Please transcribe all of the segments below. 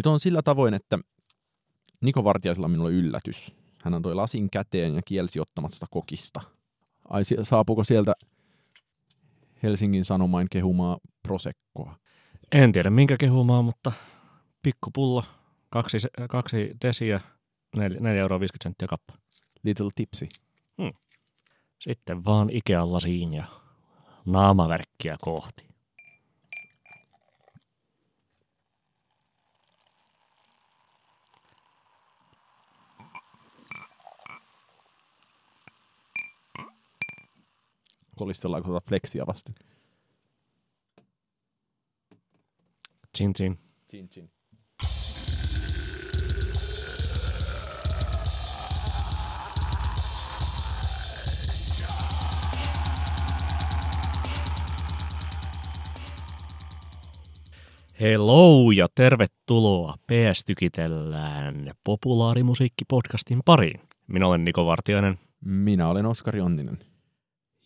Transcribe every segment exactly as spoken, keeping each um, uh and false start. Nyt on sillä tavoin, että Niko Vartiaisella on minulle yllätys. Hän antoi lasin käteen ja kielsi ottamasta kokista. Ai, saapuuko sieltä Helsingin Sanomain kehumaa prosekkoa? En tiedä minkä kehumaa, mutta pikkupullo, kaksi, kaksi desiä, neljä euroa viisikymmentä senttiä kappa. Little tipsi. Hmm. Sitten vaan Ikean lasiin ja naamavärkkiä kohti. Kolistellaanko tuota pleksiä vasten? Chin chin. Chin chin. Hello ja tervetuloa P S-tykitellään populaarimusiikkipodcastin pariin. Minä olen Niko Vartiainen. Minä olen Oskari Jonninen.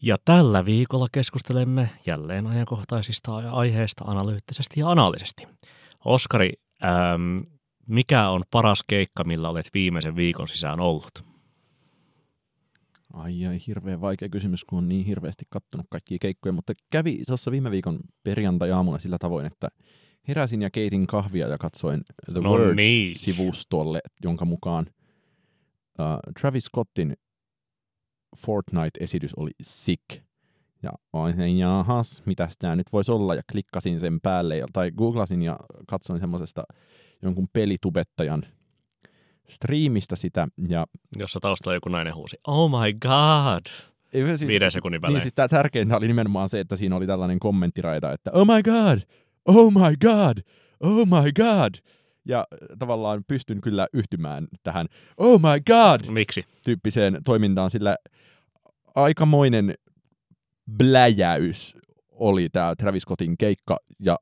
Ja tällä viikolla keskustelemme jälleen ajankohtaisista aiheista analyyttisesti ja analyysisesti. Oskari, äm, mikä on paras keikka, millä olet viimeisen viikon sisään ollut? Ai ai, hirveän vaikea kysymys, kun on niin hirveästi kattonut kaikkia keikkoja, mutta kävi tuossa viime viikon perjantai-aamuna sillä tavoin, että heräsin ja keitin kahvia ja katsoin The no Verge-sivustolle, niin. jonka mukaan uh, Travis Scottin Fortnite-esitys oli sick. Ja olin, jahas, mitäs tää nyt voisi olla, ja klikkasin sen päälle, tai googlasin ja katsoin semmosesta jonkun pelitubettajan striimistä sitä. Ja jossa taustalla joku nainen huusi, oh my god! Siis, Viiden sekunnin välein. Niin siis tää tärkeintä oli nimenomaan se, että siinä oli tällainen kommenttiraita, että oh my god! Oh my god! Oh my god! Ja tavallaan pystyn kyllä yhtymään tähän oh my god! Miksi? Tyyppiseen toimintaan, sillä aikamoinen bläjäys oli tää Travis Scottin keikka, ja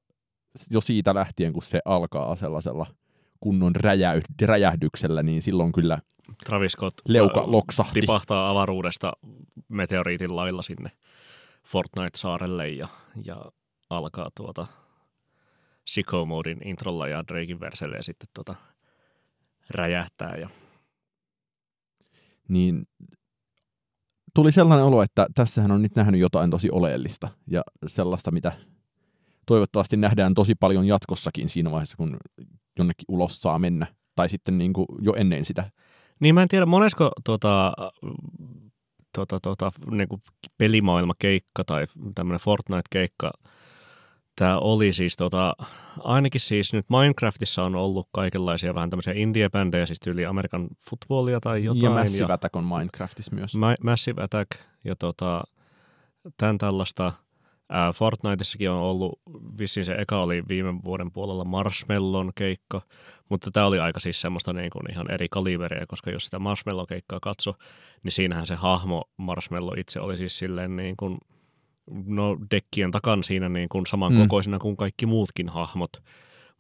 jo siitä lähtien, kun se alkaa sellaisella kunnon räjäy- räjähdyksellä, niin silloin kyllä Travis Scott leuka loksahti. Tipahtaa avaruudesta meteoriitin lailla sinne Fortnite-saarelle ja, ja alkaa tuota Psycho Modin introlla ja Draken verselle ja sitten tota räjähtää. Ja niin tuli sellainen olo, että tässähän on nyt nähnyt jotain tosi oleellista ja sellaista, mitä toivottavasti nähdään tosi paljon jatkossakin siinä vaiheessa, kun jonnekin ulos saa mennä. Tai sitten niin kuin jo ennen sitä. Niin mä en tiedä, monesko tuota, tuota, tuota, niin kuin pelimaailmakeikka tai tämmöinen Fortnite-keikka tämä oli siis tota, ainakin siis nyt Minecraftissa on ollut kaikenlaisia vähän tämmöisiä indie-bändejä, siis tyyli Amerikan futbolia tai jotain. Ja Massive ja Attack on Minecraftissa myös. Ma- Massive Attack ja tota, tämän tällaista. Ää, Fortniteissakin on ollut, vissiin se eka oli viime vuoden puolella Marshmallon keikka, mutta tämä oli aika siis semmoista niin kuin ihan eri kaliberia, koska jos sitä Marshmallow-keikkaa katso, niin siinähän se hahmo Marshmallow itse oli siis silleen niin kuin no dekkien takan siinä niin kuin samankokoisena mm. kuin kaikki muutkin hahmot,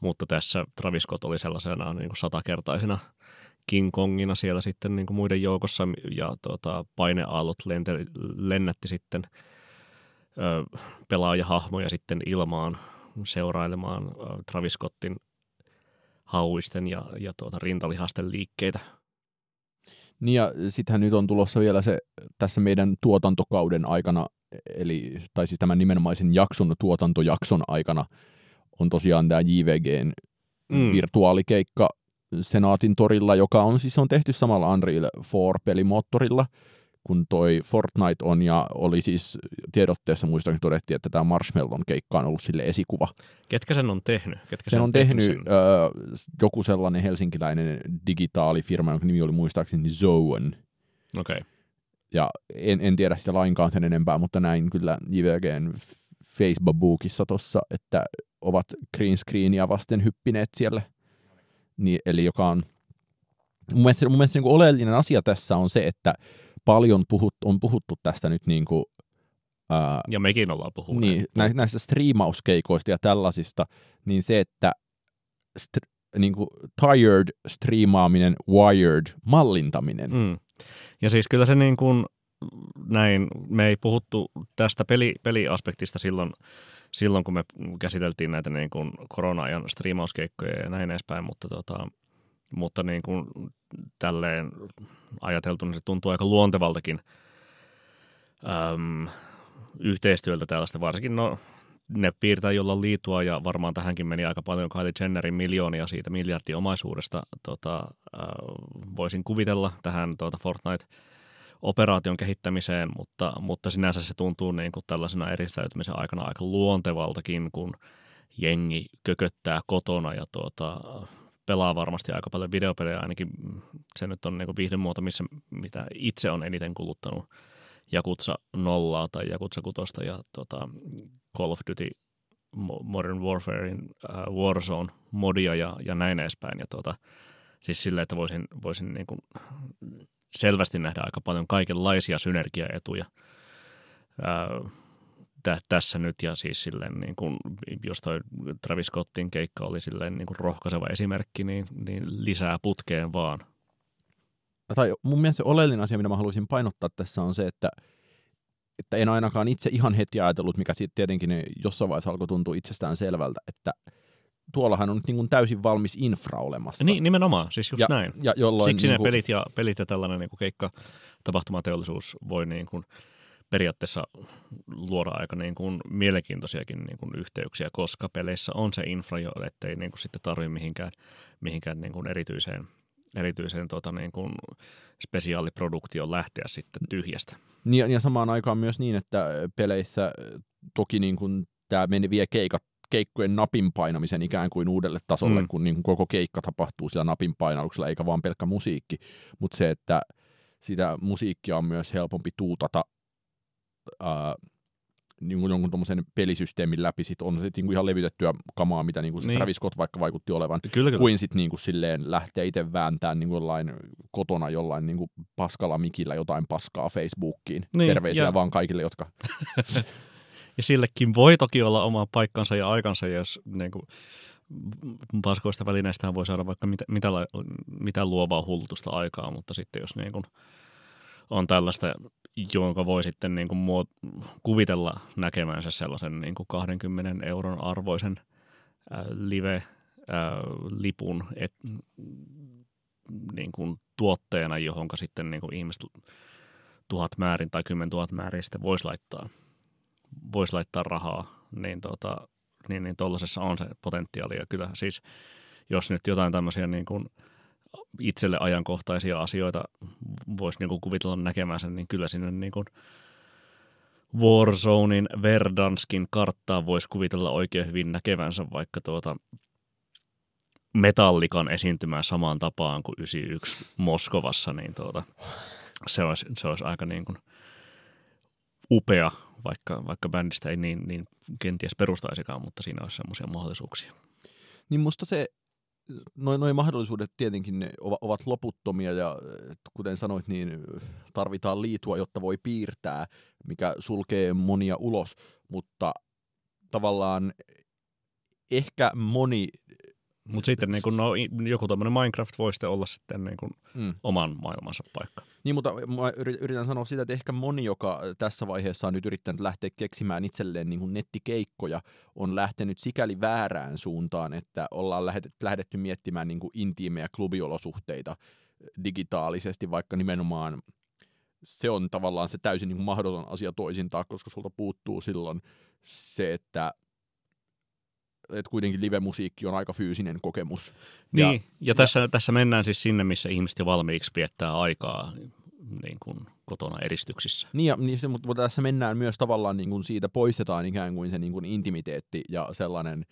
mutta tässä Travis Scott oli sellaisena niin kuin satakertaisena King Kongina siellä sitten niin kuin muiden joukossa ja tuota, paineaalot lente- lennätti sitten ö, pelaajahahmoja sitten ilmaan seurailemaan ö, Travis Scottin hauisten ja, ja tuota, rintalihasten liikkeitä. Niin ja sittenhän nyt on tulossa vielä se tässä meidän tuotantokauden aikana, eli, tai siis tämän nimenomaisen jakson, tuotantojakson aikana on tosiaan tämä J V G:n mm. virtuaalikeikka Senaatin torilla, joka on siis on tehty samalla Unreal four-pelimoottorilla, kun toi Fortnite on, ja oli siis tiedotteessa muistaakseni todettiin, että tämä Marshmallon keikka on ollut sille esikuva. Ketkä sen on tehnyt? Ketkä sen, sen on tehnyt, tehnyt sen? Ö, joku sellainen helsinkiläinen digitaalifirma, jonka nimi oli muistaakseni Zouen. Okei. Okay. Ja en, en tiedä sitä lainkaan sen enempää, mutta näin kyllä J V G:n Facebookissa tuossa, että ovat green screenia vasten hyppineet siellä. Niin, eli joka on, mun mielestä, mun mielestä niin kuin oleellinen asia tässä on se, että paljon puhut, on puhuttu tästä nyt niin kuin, ää, ja mekin ollaan puhunut. Niin, nä, näistä striimauskeikoista ja tällaisista, niin se, että st, niin kuin tired striimaaminen, wired mallintaminen. Mm. Ja siis kyllä se niin kuin näin, me ei puhuttu tästä peli, peliaspektista silloin silloin, kun me käsiteltiin näitä niin kuin korona-ajan striimauskeikkoja ja näin edespäin, mutta, tota, mutta niin kuin tälleen ajateltuna niin se tuntuu aika luontevaltakin äm, yhteistyöltä tällaista, varsinkin no, ne piirtää, jolla on liitua, ja varmaan tähänkin meni aika paljon Kylie Jennerin miljoonia siitä miljardin omaisuudesta. Tota, äh, voisin kuvitella tähän tuota, Fortnite-operaation kehittämiseen, mutta, mutta sinänsä se tuntuu niin kuin tällaisena eristäytymisen aikana aika luontevaltakin, kun jengi kököttää kotona ja tuota, pelaa varmasti aika paljon videopelejä. Ainakin se nyt on niin kuin viihdemuoto, missä, mitä itse on eniten kuluttanut. Jakutsa nollaa tai Jakutsa kutosta ja tota, Call of Duty Modern Warfarein äh, Warzone-modia ja, ja näin edespäin. Ja tota, siis silleen, että voisin, voisin niin kuin selvästi nähdä aika paljon kaikenlaisia synergiaetuja äh, tä, tässä nyt. Ja siis silleen, niin kuin, jos toi Travis Scottin keikka oli silleen, niin kuin rohkaiseva esimerkki, niin, niin lisää putkeen vaan. Tai mun mielestä se oleellinen asia, mitä mä haluaisin painottaa tässä on se, että, että en ainakaan itse ihan heti ajatellut, mikä siitä tietenkin jossain vaiheessa alkoi tuntua itsestään selvältä, että tuollahan on nyt niin kuin täysin valmis infra olemassa. Niin, nimenomaan, siis just ja, näin. Ja siksi niin kuin ne pelit ja, pelit ja tällainen niin kuin keikkatapahtumateollisuus voi niin kuin periaatteessa luoda aika niin kuin mielenkiintoisiakin niin kuin yhteyksiä, koska peleissä on se infra jo, ettei niin kuin sitten tarvitse mihinkään, mihinkään niin kuin erityiseen erityisen tota, niin kuin spesiaaliproduktio lähteä sitten tyhjästä. Ja, ja samaan aikaan myös niin, että peleissä toki niin kuin tämä meni vie keikat, keikkojen napin painamisen ikään kuin uudelle tasolle, mm. kun niin kuin koko keikka tapahtuu sillä napin painauksella, eikä vaan pelkkä musiikki. Mutta se, että sitä musiikkia on myös helpompi tuutata ää, niin kuin jonkun tuommoisen pelisysteemin läpi, sit on sit niinku ihan levytettyä kamaa, mitä niinku niin. Travis Scott vaikka vaikutti olevan, kyllä, kyllä. kuin sitten niinku silleen lähtee itse vääntämään niinku jollain kotona jollain niinku paskalla mikillä jotain paskaa Facebookiin. Niin, terveisiä ja vaan kaikille, jotka ja sillekin voi toki olla oma paikkansa ja aikansa, jos niinku paskoista välineistähän voi saada vaikka mitä, mitä, mitä luovaa hullutusta aikaa, mutta sitten jos niinku on tällaista, jonka voi sitten niin kuin muot- kuvitella näkemänsä sellaisen niin kuin kaksikymmentä euron arvoisen äh, live-lipun äh, et, niin kuin tuotteena, johon sitten niin kuin ihmiset tuhat määrin tai kymmen tuhat määrin sitten voisi laittaa, vois laittaa rahaa, niin tuollaisessa tota, niin, niin on se potentiaali. Ja kyllä siis, jos nyt jotain tämmöisiä niin kuin itselle ajankohtaisia asioita voisi niinku kuvitella näkemänsä, niin kyllä sinne niinku Warzonein Verdanskin karttaa voisi kuvitella oikein hyvin näkevänsä vaikka tuota Metallikan esiintymään samaan tapaan kuin yhdeksänkymmentäyksi Moskovassa, niin tuota, se, olisi, se olisi aika niin kuin upea, vaikka, vaikka bändistä ei niin, niin kenties perustaisikaan, mutta siinä olisi semmoisia mahdollisuuksia. Niin musta se Noi, noi mahdollisuudet tietenkin ovat loputtomia ja kuten sanoit, niin tarvitaan liitua, jotta voi piirtää, mikä sulkee monia ulos, mutta tavallaan ehkä moni... Mutta sitten niin kun, no, joku tämmöinen Minecraft voi sitten olla sitten niin kun mm. oman maailmansa paikka. Niin, mutta mä yritän sanoa sitä, että ehkä moni, joka tässä vaiheessa on nyt yrittänyt lähteä keksimään itselleen niin kuin nettikeikkoja, on lähtenyt sikäli väärään suuntaan, että ollaan lähdetty miettimään niin kuin intiimejä klubiolosuhteita digitaalisesti, vaikka nimenomaan se on tavallaan se täysin niin kuin mahdoton asia toisintaa, koska sulta puuttuu silloin se, että että kuitenkin live-musiikki on aika fyysinen kokemus. Niin, ja, ja tässä, ja... tässä mennään siis sinne, missä ihmiset jo valmiiksi viettää aikaa niin kuin kotona eristyksissä. Niin, ja, niin se, mutta tässä mennään myös tavallaan niin kuin siitä, poistetaan ikään kuin se niin kuin intimiteetti ja sellainen,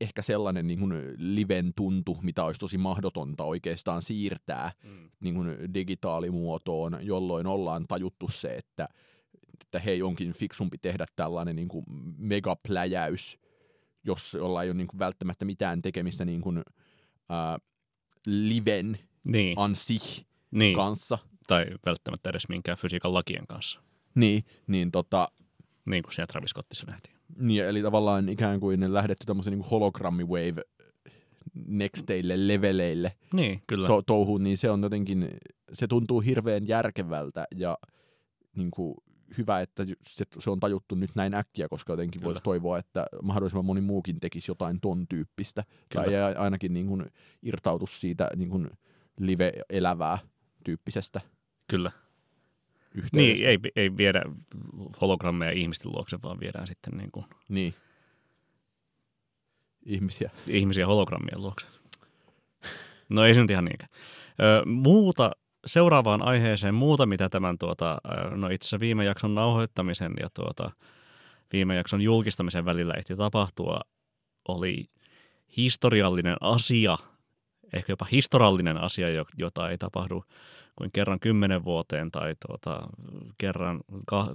ehkä sellainen niin kuin liven tuntu, mitä olisi tosi mahdotonta oikeastaan siirtää mm. niin kuin digitaalimuotoon, jolloin ollaan tajuttu se, että, että hei, onkin fiksumpi tehdä tällainen niin kuin megapläjäys, jos jolla ei ole niin kuin välttämättä mitään tekemistä niin kuin, ää, liven niin. ansih niin. kanssa. Tai välttämättä edes minkään fysiikan lakien kanssa. Niin, niin tota... Niin kuin siellä Travis Scottissa nähtiin. Niin, eli tavallaan ikään kuin ne lähdetty tämmöisen niin kuin hologrammi-wave nexteille, leveleille. Niin, kyllä. To- touhuun, niin se on jotenkin, se tuntuu hirveän järkevältä ja niin kuin hyvä, että se on tajuttu nyt näin äkkiä, koska jotenkin voisi toivoa, että mahdollisimman moni muukin tekisi jotain ton tyyppistä. Kyllä. Tai ainakin niin kuin irtautus siitä niin kuin live-elävää tyyppisestä. Kyllä. Niin, ei, ei viedä hologrammeja ihmisten luokse, vaan viedään sitten niin kuin... Niin. Ihmisiä. Ihmisiä hologrammien luokse. No ei se nyt ihan niinkään. Ö, muuta, seuraavaan aiheeseen muuta, mitä tämän tuota, no itse asiassa viime jakson nauhoittamisen ja tuota, viime jakson julkistamisen välillä ehti tapahtua, oli historiallinen asia, ehkä jopa historiallinen asia, jota ei tapahdu kuin kerran kymmenen vuoteen tai tuota, kerran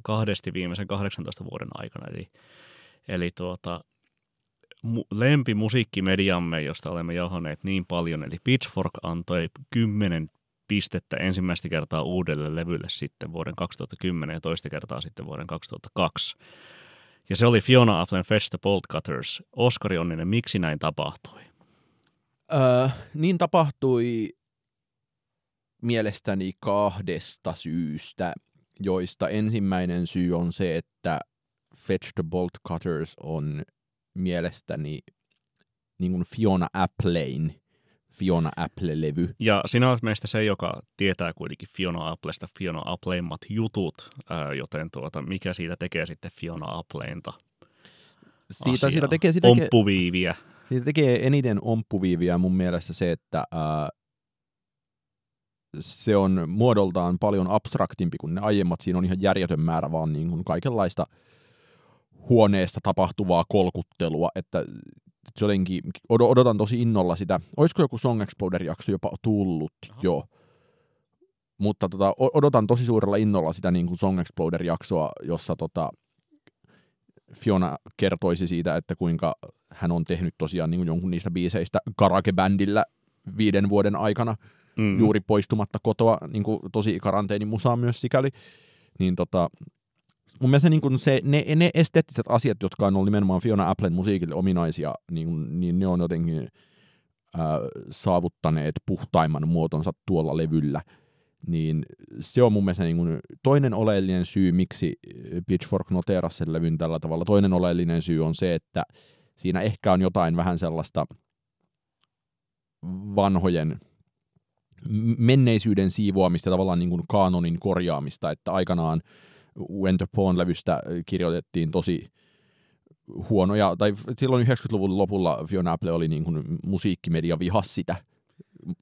kahdesti viimeisen kahdeksantoista vuoden aikana. Eli, eli tuota... lempimusiikkimediamme, josta olemme jauhaneet niin paljon, eli Pitchfork antoi kymmenen pistettä ensimmäistä kertaa uudelle levylle sitten vuoden kaksituhattakymmenen ja toista kertaa sitten vuoden kaksituhattakaksi. Ja se oli Fiona Applen Fetch the Bolt Cutters. Oskari Jonninen, miksi näin tapahtui? Öö, niin tapahtui mielestäni kahdesta syystä, joista ensimmäinen syy on se, että Fetch the Bolt Cutters on mielestäni niin kuin Fiona Applein Fiona Apple-levy. Ja sinä olet meistä se, joka tietää kuitenkin Fiona Applesta Fiona Appleimmat jutut, ää, joten tuota, mikä siitä tekee sitten Fiona Appleinta siitä, siitä tekee, siitä omppuviiviä. Tekee, siitä tekee eniten omppuviiviä mun mielestä se, että ää, se on muodoltaan paljon abstraktimpi kuin ne aiemmat. Siinä on ihan järjetön määrä vaan niin kuin kaikenlaista huoneesta tapahtuvaa kolkuttelua, että jotenkin odotan tosi innolla sitä. Olisiko joku Song Exploder-jakso jopa tullut Aha. jo? Mutta tota, odotan tosi suurella innolla sitä niin kuin Song Exploder-jaksoa, jossa tota Fiona kertoisi siitä, että kuinka hän on tehnyt tosiaan niin kuin jonkun niistä biiseistä karaokebändillä viiden vuoden aikana, mm. juuri poistumatta kotoa, niin kuin tosi karanteenimusaa myös sikäli, niin tota... Mun mielestä niin se, ne, ne esteettiset asiat, jotka on ollut nimenomaan Fiona Applen musiikille ominaisia, niin, niin ne on jotenkin äh, saavuttaneet puhtaimman muotonsa tuolla levyllä. Niin se on mun mielestä niin toinen oleellinen syy, miksi Pitchfork noteerasi sen levyn tällä tavalla. Toinen oleellinen syy on se, että siinä ehkä on jotain vähän sellaista vanhojen menneisyyden siivoamista, tavallaan niin kuin kaanonin korjaamista, että aikanaan When the Pawn-levystä kirjoitettiin tosi huonoja, tai silloin yhdeksänkymmentäluvun lopulla Fiona Apple oli niin kuin musiikkimedia vihas sitä,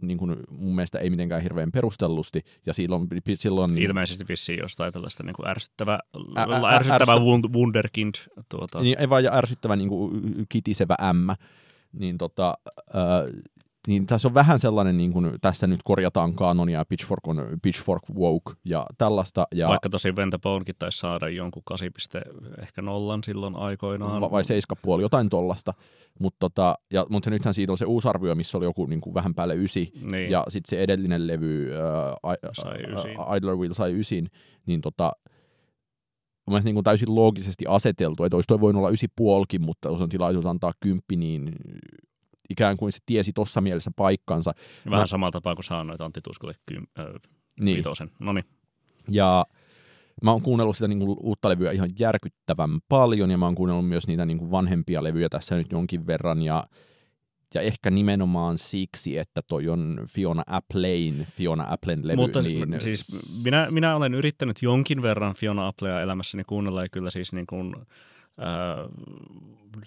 niin kuin mun mielestä ei mitenkään hirveän perustellusti, ja silloin... silloin ilmeisesti vissiin jostain tällaista niin kuin ärsyttävä, ä, ä, ärsyttävä ärsyt... wunderkind. Tuota. Niin, ei vaan ärsyttävä niin kuin kitisevä ämmä, niin tota... Äh, niin tässä on vähän sellainen, niin kuin tässä nyt korjataan kanonia, Pitchfork on Pitchfork woke ja tällaista. Ja vaikka tosi When the Pawnkin taisi saada jonkun kahdeksan pilkku nolla silloin aikoinaan. Va- vai seitsemän pilkku viisi, jotain tollasta. Mut tota, ja, mutta nythän siitä on se uusi arvio, missä oli joku niin kuin vähän päälle ysi. Niin. Ja sitten se edellinen levy, ää, ä, ä, Idler Will sai ysin, niin tota... Mielestäni niin kuin täysin loogisesti aseteltu, että olisi toi voinut olla ysi pilkku viisikin, mutta jos on tilaisuus antaa kymppi, niin... ikään kuin se tiesi tuossa mielessä paikkansa. Vähän Mä... samalla tapaa kuin sä annoit Antti Tuiskolle kym... öö, niin. vitosen. Noniin. Ja mä oon kuunnellut sitä niinku uutta levyä ihan järkyttävän paljon, ja mä oon kuunnellut myös niitä niinku vanhempia levyjä tässä nyt jonkin verran, ja, ja ehkä nimenomaan siksi, että toi on Fiona Applein, Fiona Applen levy. Mutta niin... siis minä, minä olen yrittänyt jonkin verran Fiona Applea elämässäni kuunnella, ja kyllä siis niin kuin...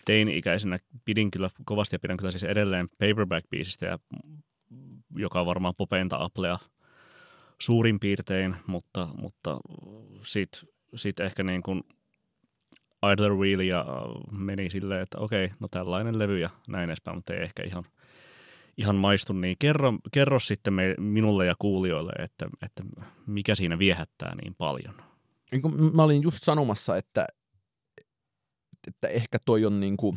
teini-ikäisenä pidin kyllä kovasti ja pidän kyllä siis edelleen Paperback-biisistä, ja, joka on varmaan popeinta Applea suurin piirtein, mutta, mutta sitten sit ehkä niin kuin Idler Will ja meni silleen, että okei, no tällainen levy ja näin edespäin, mutta ei ehkä ihan, ihan maistu, niin kerro, kerro sitten me, minulle ja kuulijoille, että, että mikä siinä viehättää niin paljon. Mä olin just sanomassa, että että ehkä toi on niinku,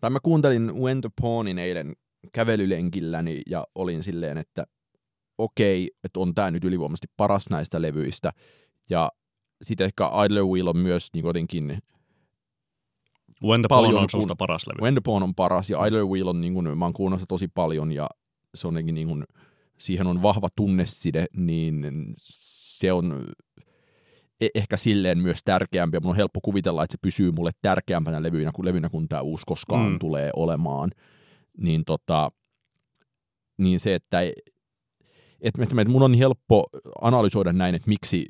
tai mä kuuntelin When the Pawnin eilen kävelylenkilläni ja olin silleen, että okei, että on tää nyt ylivoimaisesti paras näistä levyistä. Ja sit ehkä Idler Will on myös niin jotenkin When the Pawn on susta paras levy. When the Pawn on paras ja Idler Will on niin kuin, mä oon kuunnellut tosi paljon ja se on niin kuin, siihen on vahva tunneside, niin se on ehkä silleen myös tärkeämpi. Mun on helppo kuvitella, että se pysyy mulle tärkeämpänä levyynä kuin levyynä, kun tämä uusi koskaan mm. tulee olemaan. Niin, tota, niin se, että, että, että mun on helppo analysoida näin, että miksi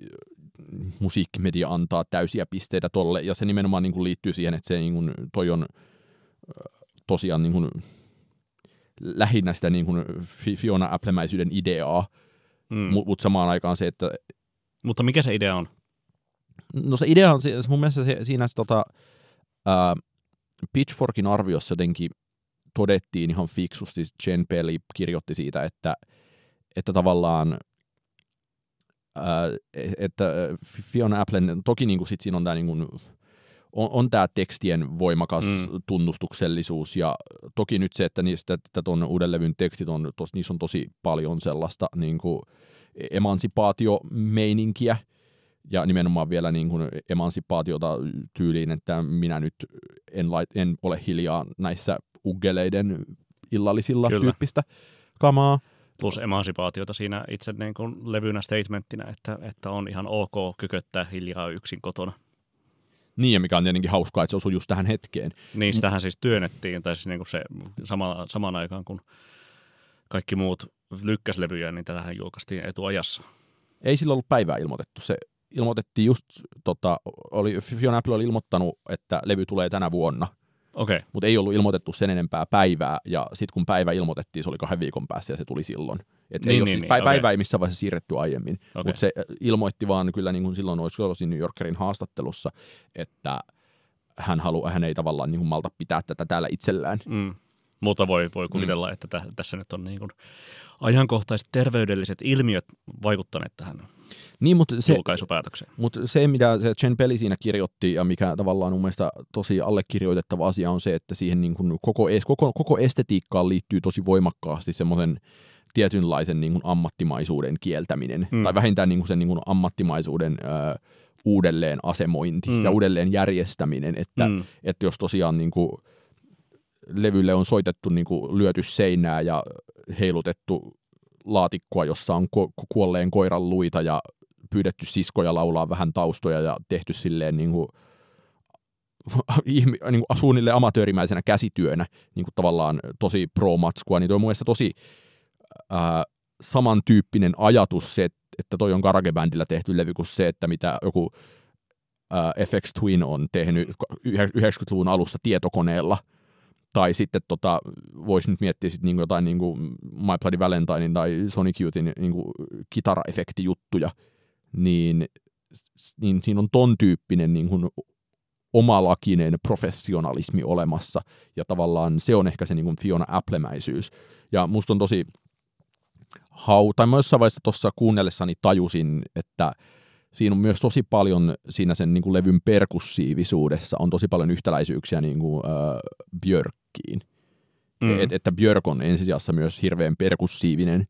musiikkimedia antaa täysiä pisteitä tolle, ja se nimenomaan niin kuin liittyy siihen, että se niin kuin, toi on tosiaan niin kuin, lähinnä sitä niin kuin Fiona Apple-mäisyyden ideaa, mm. mutta samaan aikaan se, että... Mutta mikä se idea on? No se idea on, se, mun mielestä se, siinä se, tota, ää, Pitchforkin arviossa jotenkin todettiin ihan fiksusti, Jen Pelli kirjoitti siitä, että, että tavallaan ää, että Fiona Applen, toki niin kuin sit siinä on tämä niin kuin, on, on tää tekstien voimakas mm. tunnustuksellisuus, ja toki nyt se, että niistä, että ton uuden levyn tekstit on, tos, niissä on tosi paljon sellaista niin kuin emansipaatiomeininkiä, ja nimenomaan vielä niin kuin emansipaatiota tyyliin, että minä nyt en, lait, en ole hiljaa näissä uggeleiden illallisilla Kyllä. tyyppistä kamaa. Plus emansipaatiota siinä itse niin kuin levynä statementtina, että, että on ihan ok kyköttää hiljaa yksin kotona. Niin, ja mikä on tietenkin hauskaa, että se osui just tähän hetkeen. Niin, sitähän siis työnnettiin, tai siis niin kuin se sama, samaan aikaan kun kaikki muut lykkäslevyjä, niin tätähän julkaistiin etuajassa. Ei sillä ollut päivää ilmoitettu. Se ilmoitettiin just, tota, oli, Fiona Apple oli ilmoittanut, että levy tulee tänä vuonna. Okei. Okay. Mutta ei ollut ilmoitettu sen enempää päivää, ja sitten kun päivä ilmoitettiin, se oli kahden viikon päässä, ja se tuli silloin. Et niin, ei niin, siis, niin, päivä okay. ei missään vaiheessa siirretty aiemmin, okay. mutta se ilmoitti vaan kyllä niin kuin silloin olisi New Yorkerin haastattelussa, että hän, halu, hän ei tavallaan niin kuin malta pitää tätä täällä itsellään. Mm. Mutta voi, voi kuvitella, mm. että täh, tässä nyt on niin kuin ajankohtaiset terveydelliset ilmiöt vaikuttaneet tähän niin, mutta se, julkaisupäätökseen. Mutta se, mitä se Jen Pelli siinä kirjoitti ja mikä tavallaan mun mielestä tosi allekirjoitettava asia on se, että siihen niin kuin koko, koko, koko estetiikkaan liittyy tosi voimakkaasti semmoisen tietynlaisen niin kuin ammattimaisuuden kieltäminen mm. tai vähintään niin kuin sen niin kuin ammattimaisuuden ö, uudelleen asemointi mm. ja uudelleen järjestäminen, että, mm. että jos tosiaan niin kuin levylle on soitettu niin kuin lyöty seinää ja heilutettu laatikkoa, jossa on kuolleen koiran luita ja pyydetty siskoja laulaa vähän taustoja ja tehty silleen niin kuin, niin kuin suunnilleen amatöörimäisenä käsityönä niin kuin tavallaan tosi pro-matskua, niin toi on mun mielestä tosi ää, samantyyppinen ajatus se, että toi on garagebändillä tehty levy kuin se, että mitä joku ää, F X Twin on tehnyt yhdeksänkymmentäluvun alussa tietokoneella. Tai sitten tota, voisi nyt miettiä sit niinku jotain niinku My Bloody Valentinein tai Sonic Youthin niinku kitaraefektijuttuja, niin, niin siinä on ton tyyppinen niinku omalakinen professionalismi olemassa, ja tavallaan se on ehkä se niinku Fiona Applemäisyys. Ja musta on tosi hauta, mä jossain vaiheessa tuossa kuunnellessani tajusin, että siinä on myös tosi paljon, siinä sen niin kuin levyn perkussiivisuudessa on tosi paljon yhtäläisyyksiä niin kuin, äh, Björkkiin. Mm. Et, että Björk on ensisijassa myös hirveän perkussiivinen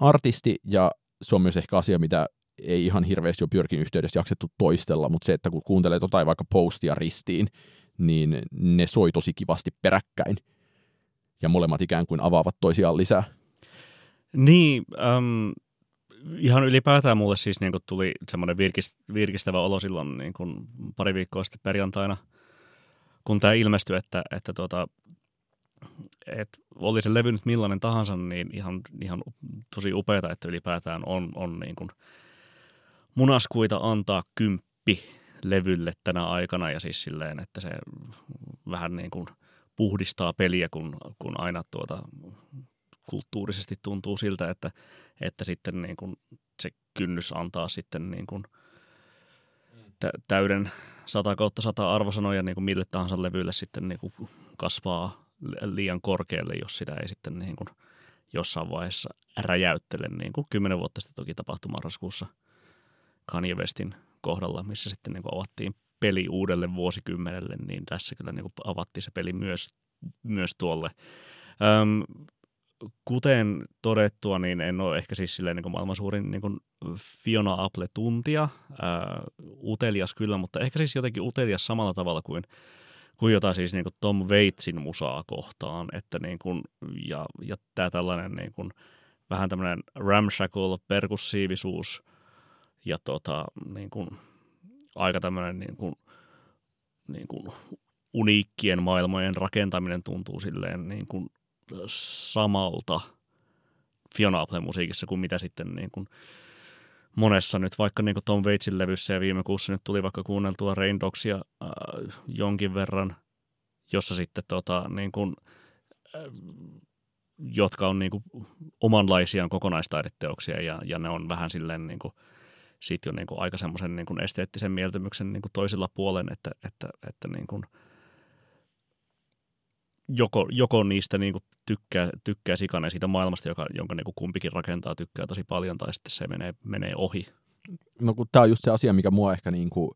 artisti, ja se on myös ehkä asia, mitä ei ihan hirveästi ole Björkin yhteydessä jaksettu toistella, mutta se, että kun kuuntelee jotain vaikka Postia ristiin, niin ne soi tosi kivasti peräkkäin, ja molemmat ikään kuin avaavat toisiaan lisää. Niin, um... ihan ylipäätään mulle siis niin kun tuli semmoinen virkistävä olo silloin niin kun pari viikkoa sitten perjantaina, kun tämä ilmestyi, että, että tuota, et oli se levy nyt millainen tahansa, niin ihan, ihan tosi upeata, että ylipäätään on, on niin kun munaskuita antaa kymppi levylle tänä aikana, ja siis silleen, että se vähän niin kun puhdistaa peliä, kun, kun aina tuota... kulttuurisesti tuntuu siltä, että, että sitten niin kuin se kynnys antaa sitten niin kuin tä- täyden sata kautta sata arvosanoja niin kuin mille tahansa levylle sitten niin kuin kasvaa liian korkealle, jos sitä ei sitten niin kuin jossain vaiheessa räjäyttele, niin kuin kymmenen vuotta sitten toki tapahtui marraskuussa Kanye Westin kohdalla, missä sitten niin kuin avattiin peli uudelle vuosikymmenelle, niin tässä kyllä niin kuin avattiin se peli myös, myös tuolle. Öm, Kuten todettua, niin en ole ehkä siis silleen niin kuin maailman suurin niin kuin Fiona Apple-tuntija, ää, utelias kyllä, mutta ehkä siis jotenkin utelias samalla tavalla kuin, kuin jotain siis niin kuin Tom Waitsin musaa kohtaan, että niin kuin, ja, ja tämä tällainen niin kuin, vähän tämmöinen ramshackle perkussiivisuus ja tota, niin kuin aika tämmöinen niin kuin, niin kuin uniikkien maailmojen rakentaminen tuntuu silleen niin kuin samalta Fiona Applen musiikissa kuin mitä sitten niin kuin monessa nyt, vaikka niin kuin Tom Waitsin levyssä ja viime kuussa nyt tuli vaikka kuunneltua Rain Dogsia äh, jonkin verran, jossa sitten tota, niin kuin, äh, jotka on niin kuin omanlaisiaan kokonaistaideteoksia ja, ja ne on vähän silleen niin kuin siitä jo niin kuin aika semmoisen niin kuin esteettisen mieltymyksen niin kuin toisilla puolen, että, että, että niin kuin joko, joko niistä niin kuin tykkää, tykkää sikana siitä maailmasta, joka, jonka niin kuin kumpikin rakentaa, tykkää tosi paljon, tai sitten se menee, menee ohi. No kun tämä on just se asia, mikä mua ehkä niin kuin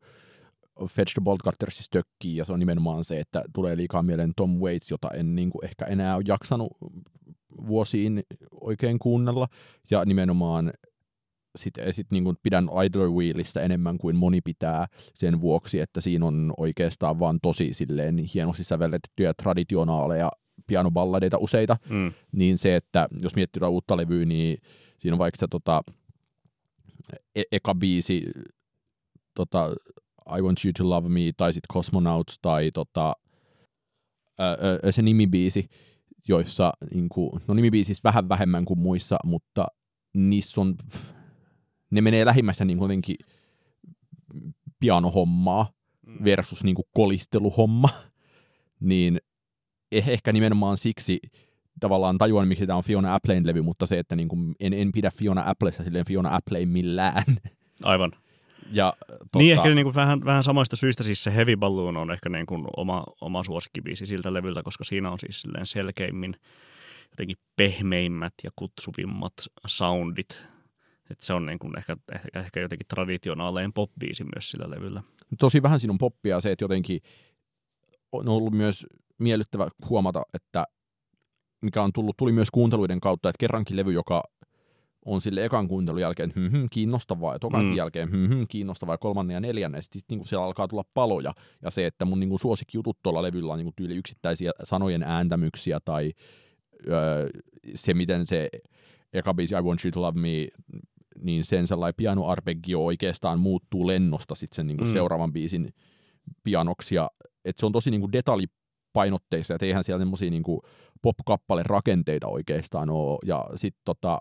Fetch the Bolt Cutters tökkii, ja se on nimenomaan se, että tulee liikaa mieleen Tom Waits, jota en niin kuin ehkä enää ole jaksanut vuosiin oikein kuunnella, ja nimenomaan sitten sit niin kuin pidän Idler Willistä enemmän kuin moni pitää sen vuoksi, että siinä on oikeastaan vaan tosi silleen hienosti sävellettyjä traditionaaleja pianoballadeita useita, mm. niin se, että jos miettii uutta levyä, niin siinä on vaikka se tota, e- eka biisi tota, I Want You to Love Me tai sitten Cosmonaut tai tota, ö, ö, se nimibiisi, joissa, niin kuin, no nimibiisissä vähän vähemmän kuin muissa, mutta niissä on... Ne menee lähimmäistä niin jotenkin pianohommaa versus niin kuin kolisteluhomma, niin ehkä nimenomaan siksi tavallaan tajuan, miksi tämä on Fiona Applen levy, mutta se, että niin kuin en, en pidä Fiona Applessa silleen Fiona Applein millään. Aivan. Ja, tota... Niin ehkä niin kuin vähän, vähän samoista syistä, siis se Heavy Balloon on ehkä niin kuin oma, oma suosikkibiisi siltä levyltä, koska siinä on siis silleen selkeimmin jotenkin pehmeimmät ja kutsuvimmat soundit. Että se on niin kuin ehkä, ehkä jotenkin traditionaaleen pop-biisi myös sillä levyllä. Tosi vähän siinä on poppia se, että jotenkin on ollut myös miellyttävä huomata, että mikä on tullut, tuli myös kuunteluiden kautta, että kerrankin levy, joka on sille ekan kuuntelun jälkeen mm-hmm, kiinnostavaa ja tokan mm. jälkeen mm-hmm, kiinnostavaa ja kolmannen ja neljännen. Sitten niin kuin siellä alkaa tulla paloja ja se, että mun niin kuin suosikkijutut tuolla levyllä on niin kuin tyyli yksittäisiä sanojen ääntämyksiä tai öö, se, miten se eka biisi I Want You to Love Me niin sen sellainen pianoarpeggio oikeastaan muuttuu lennosta sitten sen niinku mm. seuraavan biisin pianoksi. Ja, et se on tosi niinku detaljipainotteista, että eihän siellä semmoisia niinku pop-kappale-rakenteita oikeastaan ole. Ja sitten tota,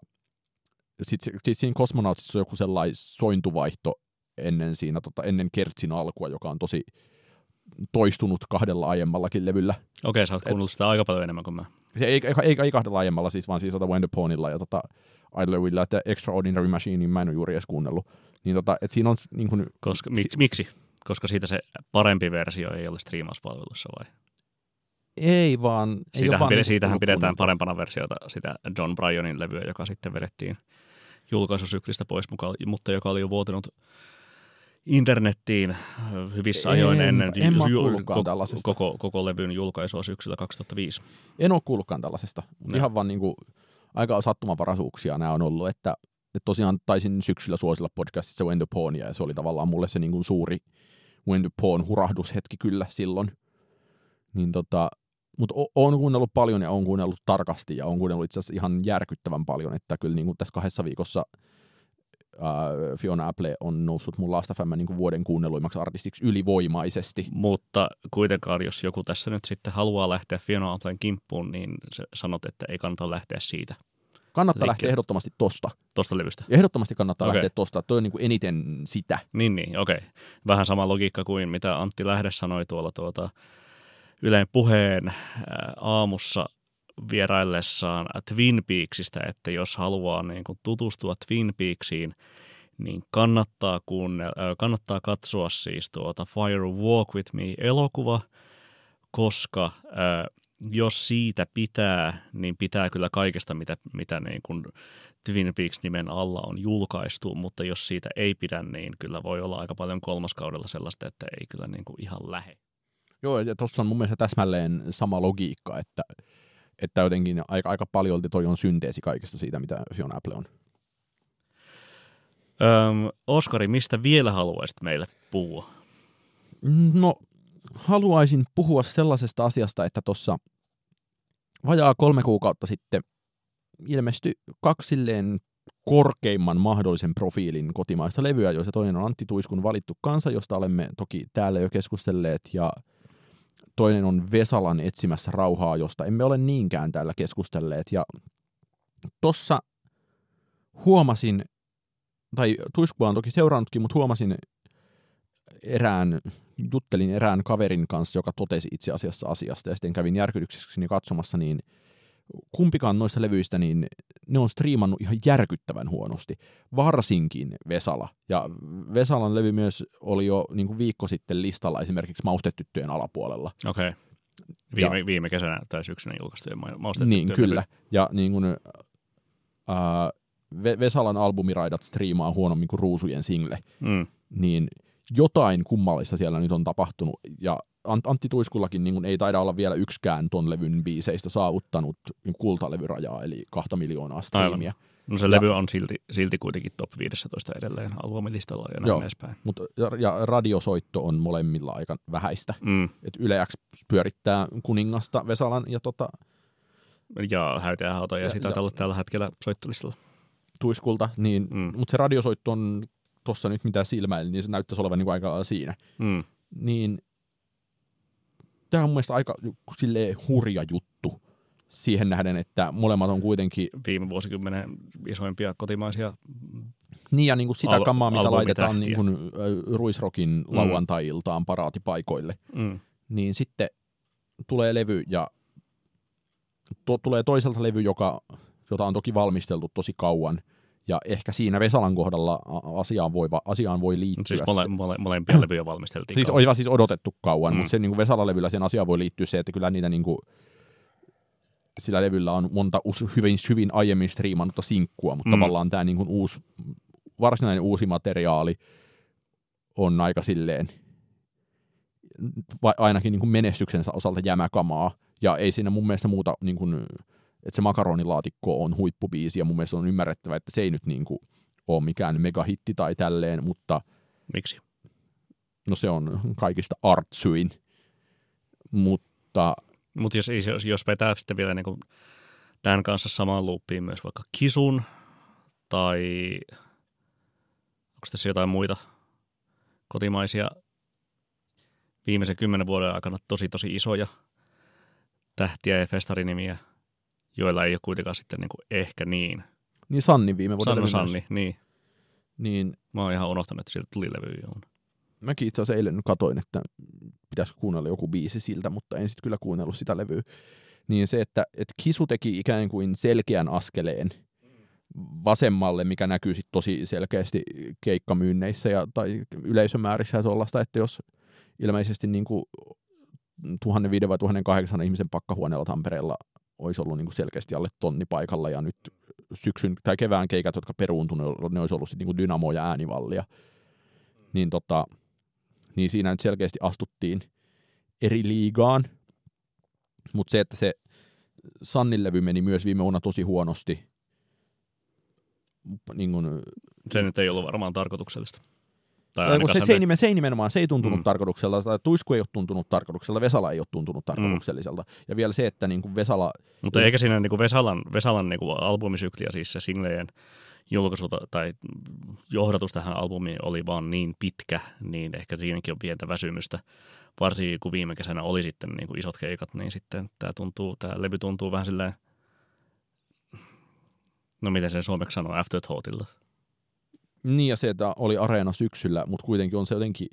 sit, sit siinä Cosmonautsissa on joku sellainen sointuvaihto ennen, siinä, tota, ennen kertsin alkua, joka on tosi toistunut kahdella aiemmallakin levyllä. Okei, sä oot kuunnellut sitä aika paljon enemmän kuin mä. Se ei, ei, ei kahdella aiemmalla, siis, vaan siis tota When the Pawnilla ja tota Idler Willillä, että Extraordinary Machinein mä en ole juuri edes kuunnellut. Niin tota, et siinä on niin kun, Koska, mi- si- miksi? Koska siitä se parempi versio ei ole striimauspalvelussa vai? Ei vaan... Ei siitähän, pide, siitähän pidetään parempana versiota sitä John Bryonin levyä, joka sitten vedettiin julkaisusyklistä pois mukaan, mutta joka oli jo vuotinut internettiin hyvissä ajoin en, ennen en ju- ko- koko, koko levyn julkaisua syksyllä kaksituhattaviisi. En ole kuullutkaan tällaisesta, mutta ihan vaan niinku aika sattumanvaraisuuksia nämä on ollut, että, että tosiaan taisin syksyllä suosilla podcastissa When the Pawnia, ja se oli tavallaan mulle se niinku suuri When the Pawn -hurahdushetki kyllä silloin. Niin tota, mutta olen kuunnellut paljon ja olen kuunnellut tarkasti ja olen kuunnellut itse asiassa ihan järkyttävän paljon, että kyllä niinku tässä kahdessa viikossa Uh, Fiona Apple on noussut mun Last F M:n niin kuin vuoden kuunnelluimmaksi artistiksi ylivoimaisesti. Mutta kuitenkaan, jos joku tässä nyt sitten haluaa lähteä Fiona Applen kimppuun, niin sanot, että ei kannata lähteä siitä. Kannattaa Likke. lähteä ehdottomasti tosta. Tosta levystä? Ehdottomasti kannattaa okay. lähteä tosta. Toi on niin kuin eniten sitä. Niin, niin okei. Okay. Vähän sama logiikka kuin mitä Antti Lähde sanoi tuolla tuota Ylen Puheen aamussa vieraillessaan Twin Peaksistä, että jos haluaa niin kuin tutustua Twin Peaksiin, niin kannattaa, kun, kannattaa katsoa siis tuota Fire Walk With Me-elokuva, koska äh, jos siitä pitää, niin pitää kyllä kaikesta, mitä, mitä niin kuin Twin Peaks-nimen alla on julkaistu, mutta jos siitä ei pidä, niin kyllä voi olla aika paljon kolmaskaudella sellaista, että ei kyllä niin kuin ihan lähe. Joo, ja tuossa on mun mielestä täsmälleen sama logiikka, että Että jotenkin aika, aika paljolti toi on synteesi kaikesta siitä, mitä Fiona Apple on. Öm, Oskari, mistä vielä haluaisit meille puhua? No, haluaisin puhua sellaisesta asiasta, että tuossa vajaa kolme kuukautta sitten ilmestyi kaksi silleen korkeimman mahdollisen profiilin kotimaista levyä, joista toinen on Antti Tuiskun Valittu kansa, josta olemme toki täällä jo keskustelleet, ja toinen on Vesalan Etsimässä rauhaa, josta emme ole niinkään täällä keskustelleet. Ja tossa huomasin, tai Tuiskua on toki seurannutkin, mutta huomasin erään, juttelin erään kaverin kanssa, joka totesi itse asiassa asiasta, ja sitten kävin järkytyksekseni katsomassa, niin kumpikaan noista levyistä, niin ne on striimannut ihan järkyttävän huonosti, varsinkin Vesala. Ja Vesalan levy myös oli jo niin kuin viikko sitten listalla esimerkiksi Maustetyttöjen alapuolella. Okei. Okay. Viime, ja, viime kesänä tai syksynä julkaistujen Maustetyttöjen. Niin, kyllä. Levy. Ja niin kuin, ää, Vesalan albumiraidot striimaa huonommin kuin Ruusujen single. Mm. Niin jotain kummallista siellä nyt on tapahtunut, ja Antti Tuiskullakin niin kuin ei taida olla vielä yksikään ton levyn biiseistä saavuttanut kultalevyrajaa, eli kahta miljoonaa striimiä. No se ja, levy on silti, silti kuitenkin top viisitoista edelleen albumilistalla ja näin edespäin. Mut, ja, ja radiosoitto on molemmilla aika vähäistä. Mm. Yle X pyörittää Kuningasta Vesalan ja tota... Ja Häyteähauta ja, ja sitä on tällä hetkellä soittolistalla. Tuiskulta, niin, mm. mutta se radiosoitto on tuossa nyt mitä silmäili, niin se näyttäisi olevan niin kuin aika siinä. Mm. Niin... Tämä on mun mielestä aika silleen hurja juttu siihen nähden, että molemmat on kuitenkin... Viime vuosikymmenen isoimpia kotimaisia... Niin, ja niin kuin sitä al- kammaa, mitä laitetaan niin kuin Ruisrokin lauantai-iltaan paraatipaikoille. Mm. Niin sitten tulee levy, ja to- tulee toiselta levy, joka, jota on toki valmisteltu tosi kauan. Ja ehkä siinä Vesalan kohdalla asiaan voi, asiaan voi liittyä. Siis mole, mole, molempia levyjä valmisteltiin. Siis oli siis odotettu kauan, mm. mutta se, niin kuin Vesala-levyllä sen asiaan voi liittyä se, että kyllä niitä niin kuin, sillä levyllä on monta hyvin, hyvin aiemmin striimannutta sinkkua, mutta mm. tavallaan tämä niin kuin uusi, varsinainen uusi materiaali on aika silleen, vai ainakin niin kuin menestyksensä osalta jämäkamaa, ja ei siinä mun mielestä muuta... Niin kuin, että se makaronilaatikko on huippubiisi, ja mun mielestä on ymmärrettävä, että se ei nyt niin kuin ole mikään megahitti tai tälleen, mutta... Miksi? No se on kaikista artsyin, mutta... Mutta jos, jos, jos vetää sitten vielä niin kuin tämän kanssa samaan luuppiin myös vaikka Kisun, tai onko tässä jotain muita kotimaisia viimeisen kymmenen vuoden aikana tosi tosi isoja tähtiä ja festarinimiä, joilla ei ole kuitenkaan sitten niin kuin ehkä niin. Niin Sanni viime vuotta. Sanni, niin. niin. Mä oon ihan unohtanut, että sieltä tuli levyjä. Mäkin itse asiassa eilen katoin, että pitäisikö kuunnella joku biisi siltä, mutta en sitten kyllä kuunnellut sitä levyä. Niin se, että et Kisu teki ikään kuin selkeän askeleen vasemmalle, mikä näkyy sitten tosi selkeästi keikkamyynneissä ja, tai yleisömäärissä ja tollaista, että jos ilmeisesti niin kuin tuhat viisisataa vai tuhat kahdeksansataa ihmisen pakkahuoneella Tampereella olisi ollut niin kuin selkeästi alle tonni paikalla, ja nyt syksyn tai kevään keikat, jotka peruuntuneet, ne olisi ollut sitten niin kuin Dynamo ja Äänivallia. Niin, tota, niin siinä nyt selkeästi astuttiin eri liigaan, mutta se, että se Sannin levy meni myös viime vuonna tosi huonosti. Niin kuin, se nyt ei ollut varmaan tarkoituksellista. Tai se, se, ei nimen, se ei nimenomaan, se ei tuntunut mm. tarkoituksella, tai Tuisku ei ole tuntunut tarkoituksella, Vesala ei ole tuntunut tarkoitukselliselta. Mm. Ja vielä se, että niin kuin Vesala... Mutta eikä siinä niin kuin Vesalan, Vesalan niin kuin albumisykliä, siis se singlejen julkaisu tai johdatus tähän albumiin oli vaan niin pitkä, niin ehkä siinäkin on pientä väsymystä. Varsinkin kun viime kesänä oli sitten niin kuin isot keikat, niin sitten tämä, tuntuu, tämä levy tuntuu vähän silleen, no miten sen suomeksi sanoo, afterthoughtilla. Niin, ja se, että oli areena syksyllä, mutta kuitenkin on se jotenkin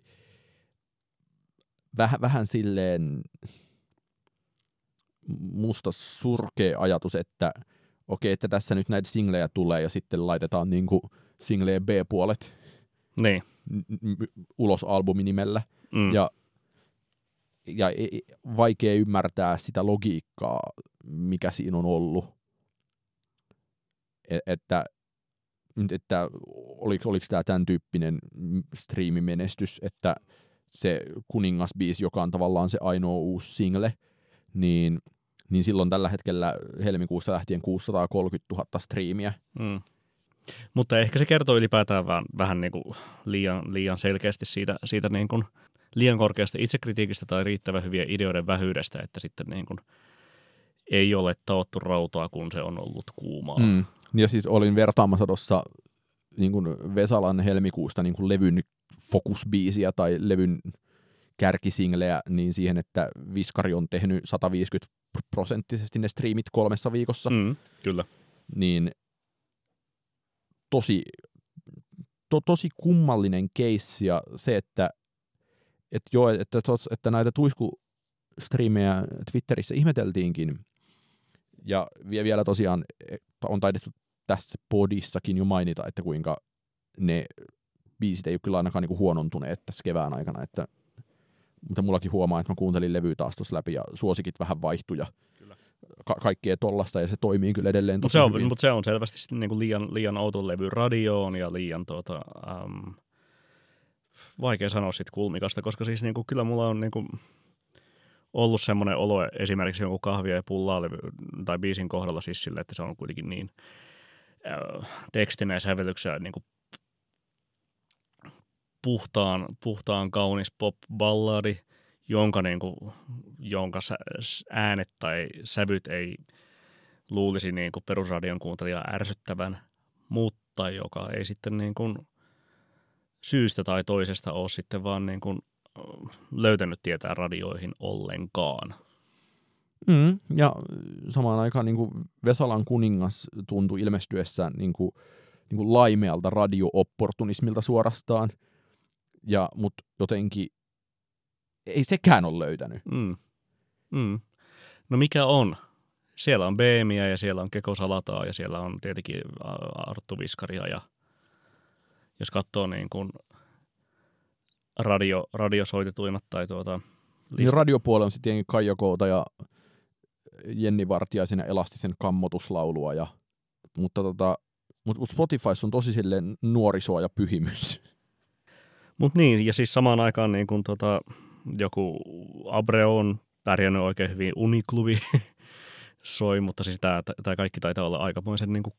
väh, vähän silleen musta surkea ajatus, että okei, että tässä nyt näitä singlejä tulee ja sitten laitetaan niin kuin singleen B-puolet niin ulos albuminimellä. Mm. Ja, ja vaikea ymmärtää sitä logiikkaa, mikä siinä on ollut. Että... että oliko, oliko tämä tämän tyyppinen striimimenestys, että se Kuningasbiisi, joka on tavallaan se ainoa uusi single, niin, niin silloin tällä hetkellä helmikuussa lähtien kuusisataakolmekymmentätuhatta striimiä. Mm. Mutta ehkä se kertoo ylipäätään vähän, vähän niin kuin liian, liian selkeästi siitä, siitä niin kuin liian korkeasta itsekritiikistä tai riittävän hyviä ideoiden vähyydestä, että sitten niin kuin ei ole taottu rautaa, kun se on ollut kuumaa. Mm. Ja siis olin vertaamassa tuossa niin kuin Vesalan helmikuusta niin kuin levyn fokusbiisiä tai levyn kärkisingleä niin siihen, että Wiskari on tehnyt sataviisikymmentä prosenttisesti ne striimit kolmessa viikossa. Mm, kyllä. Niin tosi, to, tosi kummallinen keissi ja se, että, että, joo, että, että näitä tuiskustriimejä Twitterissä ihmeteltiinkin. Ja vielä tosiaan on taidettu tässä podissakin jo mainita, että kuinka ne biisit ei ole kyllä ainakaan niinku huonontuneet tässä kevään aikana. Että, mutta mullakin huomaa, että mä kuuntelin levyä taas tuossa läpi ja suosikit vähän vaihtui ja ka- kaikkea tollasta ja se toimii kyllä edelleen tosi mut hyvin. Mutta se on selvästi sitten niinku liian, liian outo levy radioon ja liian tuota, äm, vaikea sanoa sit kulmikasta, koska siis niinku, kyllä mulla on niinku ollut semmoinen olo esimerkiksi jonkun kahvia ja pullaa levy, tai biisin kohdalla siis sille, että se on kuitenkin niin äh, tekstinä ja sävellyksellä niin kuin puhtaan, puhtaan kaunis pop-balladi, jonka, niin kuin, jonka äänet tai sävyt ei luulisi niin kuin perusradion kuuntelijaa ärsyttävän, mutta joka ei sitten niin kuin syystä tai toisesta ole sitten vaan niin kuin löytänyt tietää radioihin ollenkaan. Mm, ja samaan aikaan niin kuin Vesalan kuningas tuntui ilmestyessään niin kuin, niin kuin laimealta radioopportunismilta suorastaan, ja, mut jotenkin ei sekään ole löytänyt. Mm. Mm. No mikä on? Siellä on Beemiä ja siellä on Kekosalataa ja siellä on tietenkin Arttu Wiskaria ja jos katsoo niin kuin radio, radiosoitetuimmat tai tuota... List- niin radiopuolella on sitten Kaija Koota ja Jenni Vartiaisen ja Elastisen kammotuslaulua, ja, mutta tota, mut Spotifyssa on tosi silleen nuorisoa ja pyhimys. Mut niin, ja siis samaan aikaan niin kun tota, joku Abre on pärjännyt oikein hyvin, Uniklubi soi, mutta siis tää, tää kaikki taitaa olla aikamoisen niin kun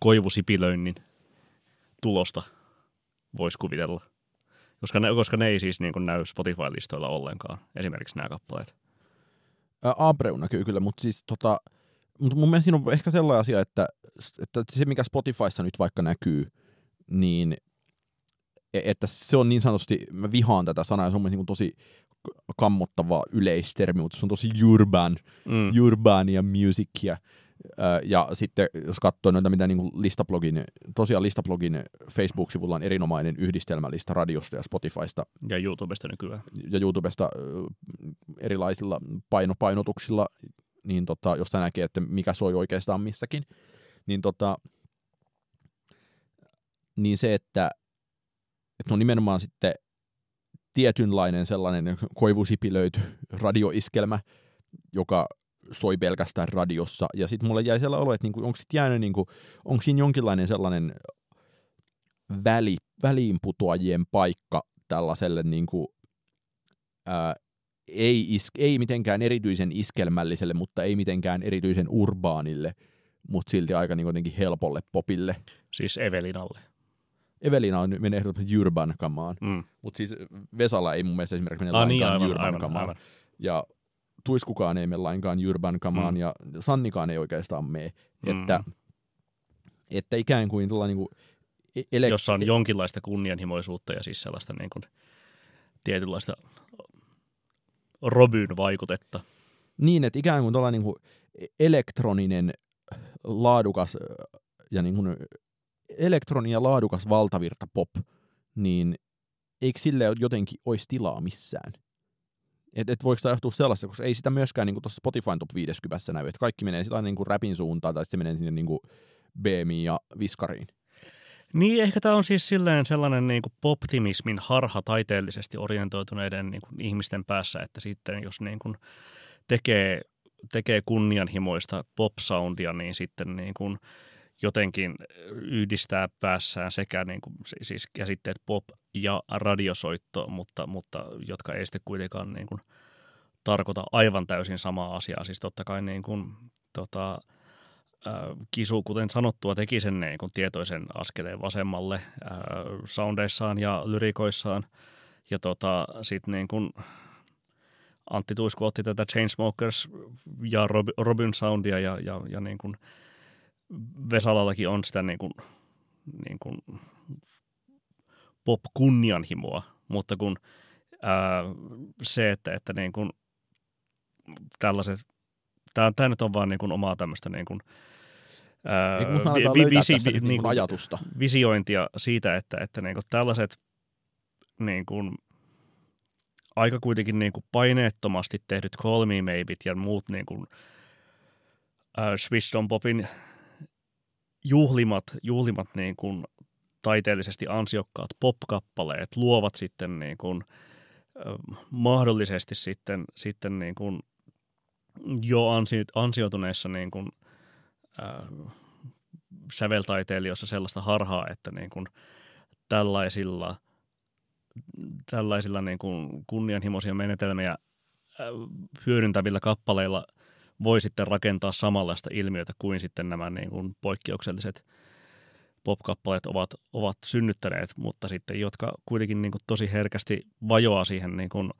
koivusipilöinnin tulosta, voisi kuvitella. Koska ne, koska ne ei siis niin kuin näy Spotify-listoilla ollenkaan, esimerkiksi nämä kappaleet. Ää, Abreu näkyy kyllä, mutta siis tota, mut mun mielestä siinä on ehkä sellainen asia, että, että se mikä Spotifyssa nyt vaikka näkyy, niin että se on niin sanotusti, mä vihaan tätä sanaa, ja se on niin kuin tosi kammottava yleistermi, mutta se on tosi urban, mm. urbania musicia. Ja sitten jos katsoo noita, mitä niin kuin listablogin, tosiaan listablogin Facebook-sivulla on erinomainen yhdistelmälista radiosta ja Spotifysta. Ja YouTubesta nykyään. Ja YouTubesta erilaisilla painopainotuksilla, niin tota, josta näkee, että mikä soi oikeastaan missäkin. Niin, tota, niin se, että, että on nimenomaan sitten tietynlainen sellainen koivusipilöity radioiskelmä, joka soi pelkästään radiossa, ja sitten mulle jäi sellainen olo, että niinku, onko sitten jäänyt, niinku, onko siinä jonkinlainen sellainen väli, väliinputoajien paikka tällaiselle niinku, ää, ei, is, ei mitenkään erityisen iskelmälliselle, mutta ei mitenkään erityisen urbaanille, mutta silti aika niinku jotenkin helpolle popille. Siis Evelinalle. Evelina on menee ehdottomasti urban kamaan, mm. mutta siis Vesala ei mun mielestä esimerkiksi mene ah, lainkaan niin, urban kamaan. Ja Tuiskukaan ei mene lainkaan urban kamaan mm. ja Sannikaan ei oikeastaan mene, että, mm. että ikään kuin tällainen niin kuin elekt- jossa on jonkinlaista kunnianhimoisuutta ja siis sellaista niin kuin tietynlaista Robyn vaikutetta. Niin, että ikään kuin tällainen niin kuin elektroninen laadukas ja niin kuin elektronin ja laadukas valtavirta pop, niin eikö sille jotenkin olisi tilaa missään? Että et voiko tämä johtua sellaista, koska ei sitä myöskään niin tuossa Spotifyn top viisikymmentä näy, että kaikki menee sitä niin räpin suuntaan tai se menee sinne niin Beemiin ja Wiskariin. Niin, ehkä tämä on siis silleen sellainen niin poptimismin harha taiteellisesti orientoituneiden niin kuin ihmisten päässä, että sitten jos niin kuin tekee, tekee kunnianhimoista pop-soundia, niin sitten niin kuin jotenkin yhdistää päässään sekä niin kuin, siis käsitteet pop ja radiosoitto, mutta, mutta jotka ei sitten kuitenkaan niin kuin tarkoita aivan täysin samaa asiaa. Siis totta kai niin kuin, tota, Kisu, kuten sanottua, teki sen niin kuin tietoisen askeleen vasemmalle äh, soundeissaan ja lyrikoissaan. Ja tota, sitten niin kuin Antti Tuisko otti tätä Chainsmokers ja Rob, Robyn soundia ja, ja, ja niin kuin Vesalallakin on sitä niin kuin, niin kuin pop-kunnianhimoa, mutta kun ää, se, että, että niin kuin tällaiset, tämä nyt on vaan niin kuin omaa tämmöistä niin kuin, ää, vi, visi, niin kuin, niin kuin ajatusta. Visiointia siitä, että, että niin kuin tällaiset niin kuin aika kuitenkin niin kuin paineettomasti tehdyt Call Me Maybet ja muut niin kuin ää, Switched on Popin juhlimat, juhlimat niin kuin taiteellisesti ansiokkaat pop-kappaleet luovat sitten niin kuin, äh, mahdollisesti sitten, sitten niin kuin jo ansi, ansioituneissa niin kuin, äh, säveltaiteilijoissa sellaista harhaa, että niin kuin tällaisilla, tällaisilla niin kuin kunnianhimoisia menetelmiä äh, hyödyntävillä kappaleilla voi sitten rakentaa samanlaista ilmiötä kuin sitten nämä niin kuin poikkeukselliset pop-kappaleet ovat, ovat synnyttäneet, mutta sitten jotka kuitenkin niin kuin tosi herkästi vajoaa siihen, niin kuin,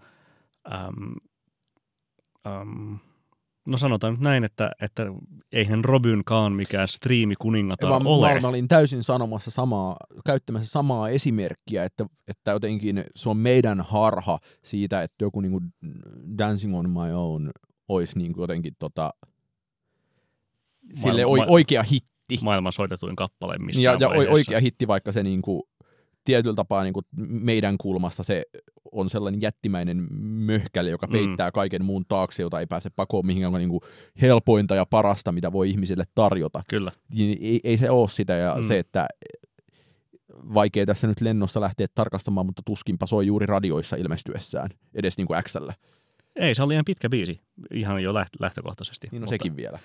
äm, äm, no sanotaan nyt näin, että, että eihän Robynkaan mikään striimikuningatar Eva, ole. Mä olin täysin sanomassa samaa, käyttämässä samaa esimerkkiä, että, että jotenkin se on meidän harha siitä, että joku niin kuin Dancing on my own olisi niin kuin jotenkin tota, sille ma- oikea hitti. Maailman soitetuin kappale missään ja, ja vaiheessa. Oikea hitti, vaikka se niinku, tietyllä tapaa niinku meidän kulmasta se on sellainen jättimäinen möhkäle, joka peittää mm. kaiken muun taakse, jota ei pääse pakoon mihinkään, joka on niinku helpointa ja parasta, mitä voi ihmisille tarjota. Kyllä. Ei, ei se ole sitä, ja mm. se, että vaikea tässä nyt lennossa lähteä tarkastamaan, mutta tuskinpa soi juuri radioissa ilmestyessään, edes niinku X:llä. Ei, se oli ihan pitkä biisi, ihan jo lähtökohtaisesti. Niin no mutta, sekin vielä.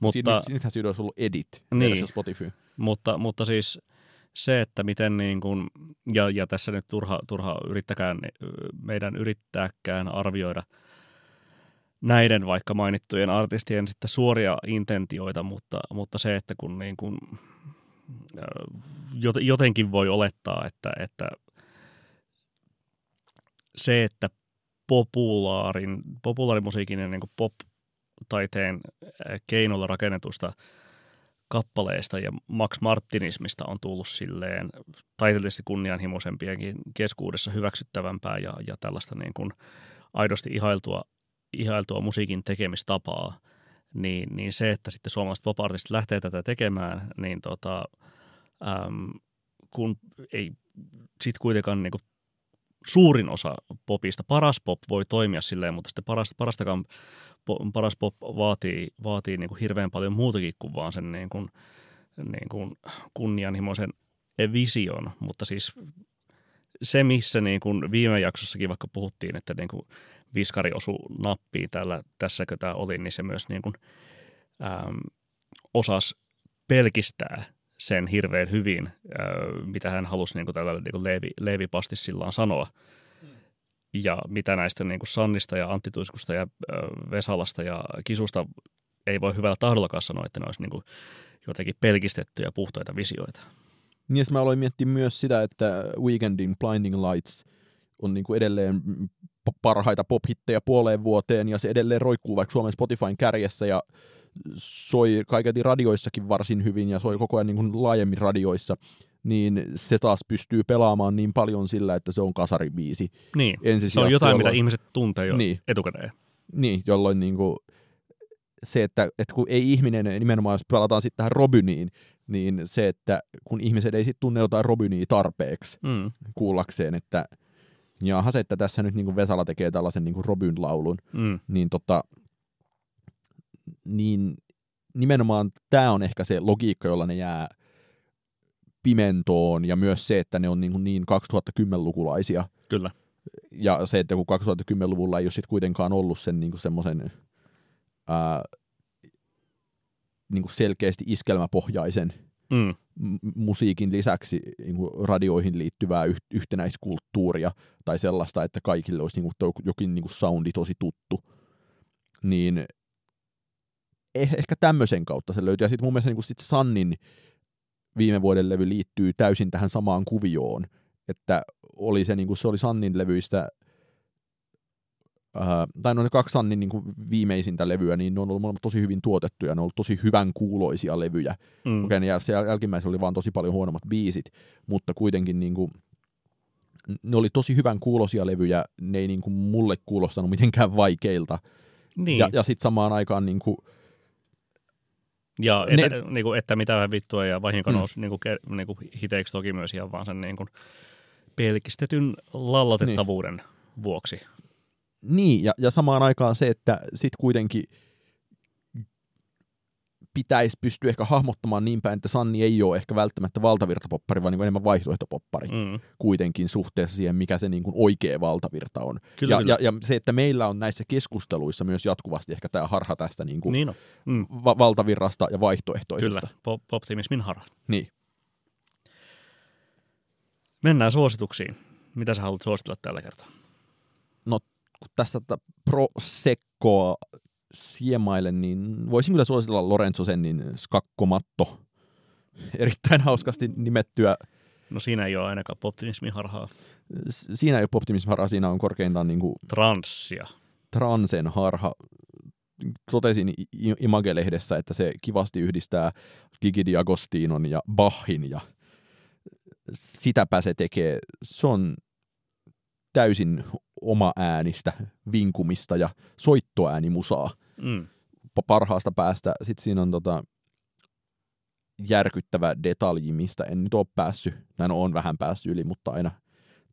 Mutta, nyt, nythän siinä olisi ollut edit, niin, Spotify. Mutta, mutta siis se, että miten niin kuin, ja, ja tässä nyt turha, turha yrittäkään, meidän yrittääkään arvioida näiden vaikka mainittujen artistien sitten suoria intentioita, mutta, mutta se, että kun niin kuin, jotenkin voi olettaa, että, että se, että populaarin, populaarimusiikin ja niin kuin pop-taiteen keinoilla rakennetusta kappaleista ja Max Martinismista on tullut silleen taiteellisesti kunnianhimoisempienkin keskuudessa hyväksyttävämpää ja, ja tällaista niin kuin aidosti ihailtua, ihailtua musiikin tekemistapaa, niin, niin se, että sitten suomalaiset pop-artistit lähtee tätä tekemään, niin tota, äm, kun ei sit kuitenkaan niin kuin suurin osa popista, paras pop voi toimia silleen, mutta sitten paras, parastakaan, paras pop vaatii, vaatii niin kuin hirveän paljon muutakin kuin vaan sen niin kuin, niin kuin kunnianhimoisen vision. Mutta siis se, missä niin kuin viime jaksossakin vaikka puhuttiin, että niin kuin Wiskari osui nappiin tällä, tässäkö tämä oli, niin se myös niin kuin, äm, osasi pelkistää sen hirveän hyvin, mitä hän halusi niin kuin tällä niin kuin leivi, leivipastissillaan sanoa. Mm. Ja mitä näistä niin kuin Sannista ja Antti Tuiskusta ja Vesalasta ja Kisusta ei voi hyvällä tahdollakaan sanoa, että ne olisi niin kuin jotenkin pelkistettyjä puhtaita visioita. Niin, ja mä aloin miettiä myös sitä, että Weekendin Blinding Lights on niin kuin edelleen parhaita pop-hittejä puoleen vuoteen, ja se edelleen roikkuu vaikka Suomen Spotifyn kärjessä, ja soi kaiketi radioissakin varsin hyvin ja soi koko ajan niin kuin laajemmin radioissa, niin se taas pystyy pelaamaan niin paljon sillä, että se on kasaribiisi. Niin, se on jotain, jolloin mitä ihmiset tuntee jo niin etukäteen. Niin, jolloin niin kuin se, että, että kun ei ihminen, nimenomaan jos pelataan sitten tähän Robyniin, niin se, että kun ihmiset ei sitten tunne jotain Robynia tarpeeksi mm. kuullakseen, että jaha se, että tässä nyt niin kuin Vesala tekee tällaisen niin kuin Robyn-laulun, mm. niin tota niin nimenomaan tämä on ehkä se logiikka, jolla ne jää pimentoon, ja myös se, että ne on niin, niin kaksituhattakymmenlukulaisia. Kyllä. Ja se, että kun kaksituhattakymmenluvulla ei ole sitten kuitenkaan ollut sen niin semmoisen niin selkeästi iskelmäpohjaisen mm. musiikin lisäksi niin radioihin liittyvää yhtenäiskulttuuria tai sellaista, että kaikille olisi niin jokin niin soundi tosi tuttu, niin ehkä tämmöisen kautta se löytyy. Ja sitten mun mielestä niin sit Sannin viime vuoden levy liittyy täysin tähän samaan kuvioon, että oli se, niin se oli Sannin levyistä Äh, tai noin kaksi Sannin niin kuin viimeisintä levyä, niin ne on ollut molemmat tosi hyvin tuotettuja, ne on ollut tosi hyvän kuuloisia levyjä. Mm. Okei, okay, se jälkimmäisessä oli vaan tosi paljon huonommat biisit, mutta kuitenkin niin kuin, ne oli tosi hyvän kuuloisia levyjä, ne ei niin kuin mulle kuulostanut mitenkään vaikeilta. Niin. Ja, ja sitten samaan aikaan niin kuin, ja et, ne, niin kuin, että mitään vittua ja vahinko mm. nousi niin kuin, niin kuin hiteiksi toki myös ihan vaan sen niin kuin pelkistetyn lallatettavuuden niin. vuoksi. Niin, ja, ja samaan aikaan se, että sitten kuitenkin pitäisi pystyä ehkä hahmottamaan niin päin, että Sanni ei ole ehkä välttämättä valtavirtapoppari, vaan niin enemmän vaihtoehtopoppari mm. kuitenkin suhteessa siihen, mikä se niin kuin oikea valtavirta on. Kyllä, ja, kyllä. Ja, ja se, että meillä on näissä keskusteluissa myös jatkuvasti ehkä tämä harha tästä niin kuin niin on. Mm. va- valtavirrasta ja vaihtoehtoisesta. Kyllä, pop- optimismin harha. Niin. Mennään suosituksiin. Mitä sä haluat suositella tällä kertaa? No, kun tässä Proseccoa siemaille, niin voisin kyllä suositella Lorenzo Sennin Skakkomatto. Erittäin hauskasti nimettyä. No siinä ei ole ainakaan poptimismiharhaa. Siinä ei ole poptimismiharhaa, siinä on korkeintaan niin kuin transsia. Transen harha. Totesin Image-lehdessä, että se kivasti yhdistää Gigi D'Agostinon ja Bachin ja sitäpä se tekee. Se on täysin oma äänistä, vinkumista ja soittoäänimusaa mm. parhaasta päästä. Sitten siinä on tota järkyttävä detalji, mistä en nyt ole päässyt, näin on vähän päässyt yli, mutta aina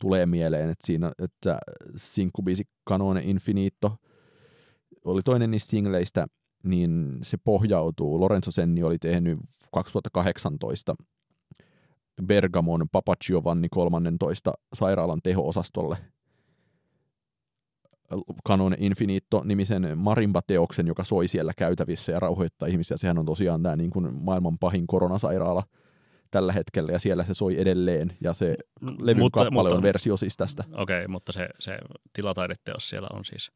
tulee mieleen, että siinä, että sinkkubiisi Canone Infinito oli toinen niistä singleistä, niin se pohjautuu. Lorenzo Senni oli tehnyt kaksituhattakahdeksantoista Bergamon Papa Giovanni kolmannentoista sairaalan teho-osastolle Canone Infinito-nimisen marimba-teoksen, joka soi siellä käytävissä ja rauhoittaa ihmisiä. Sehän on tosiaan tämä niin kuin maailman pahin koronasairaala tällä hetkellä, ja siellä se soi edelleen, ja se levyn kappale on versio siis tästä. Okei, okay, mutta se, se tilataideteos siellä on siis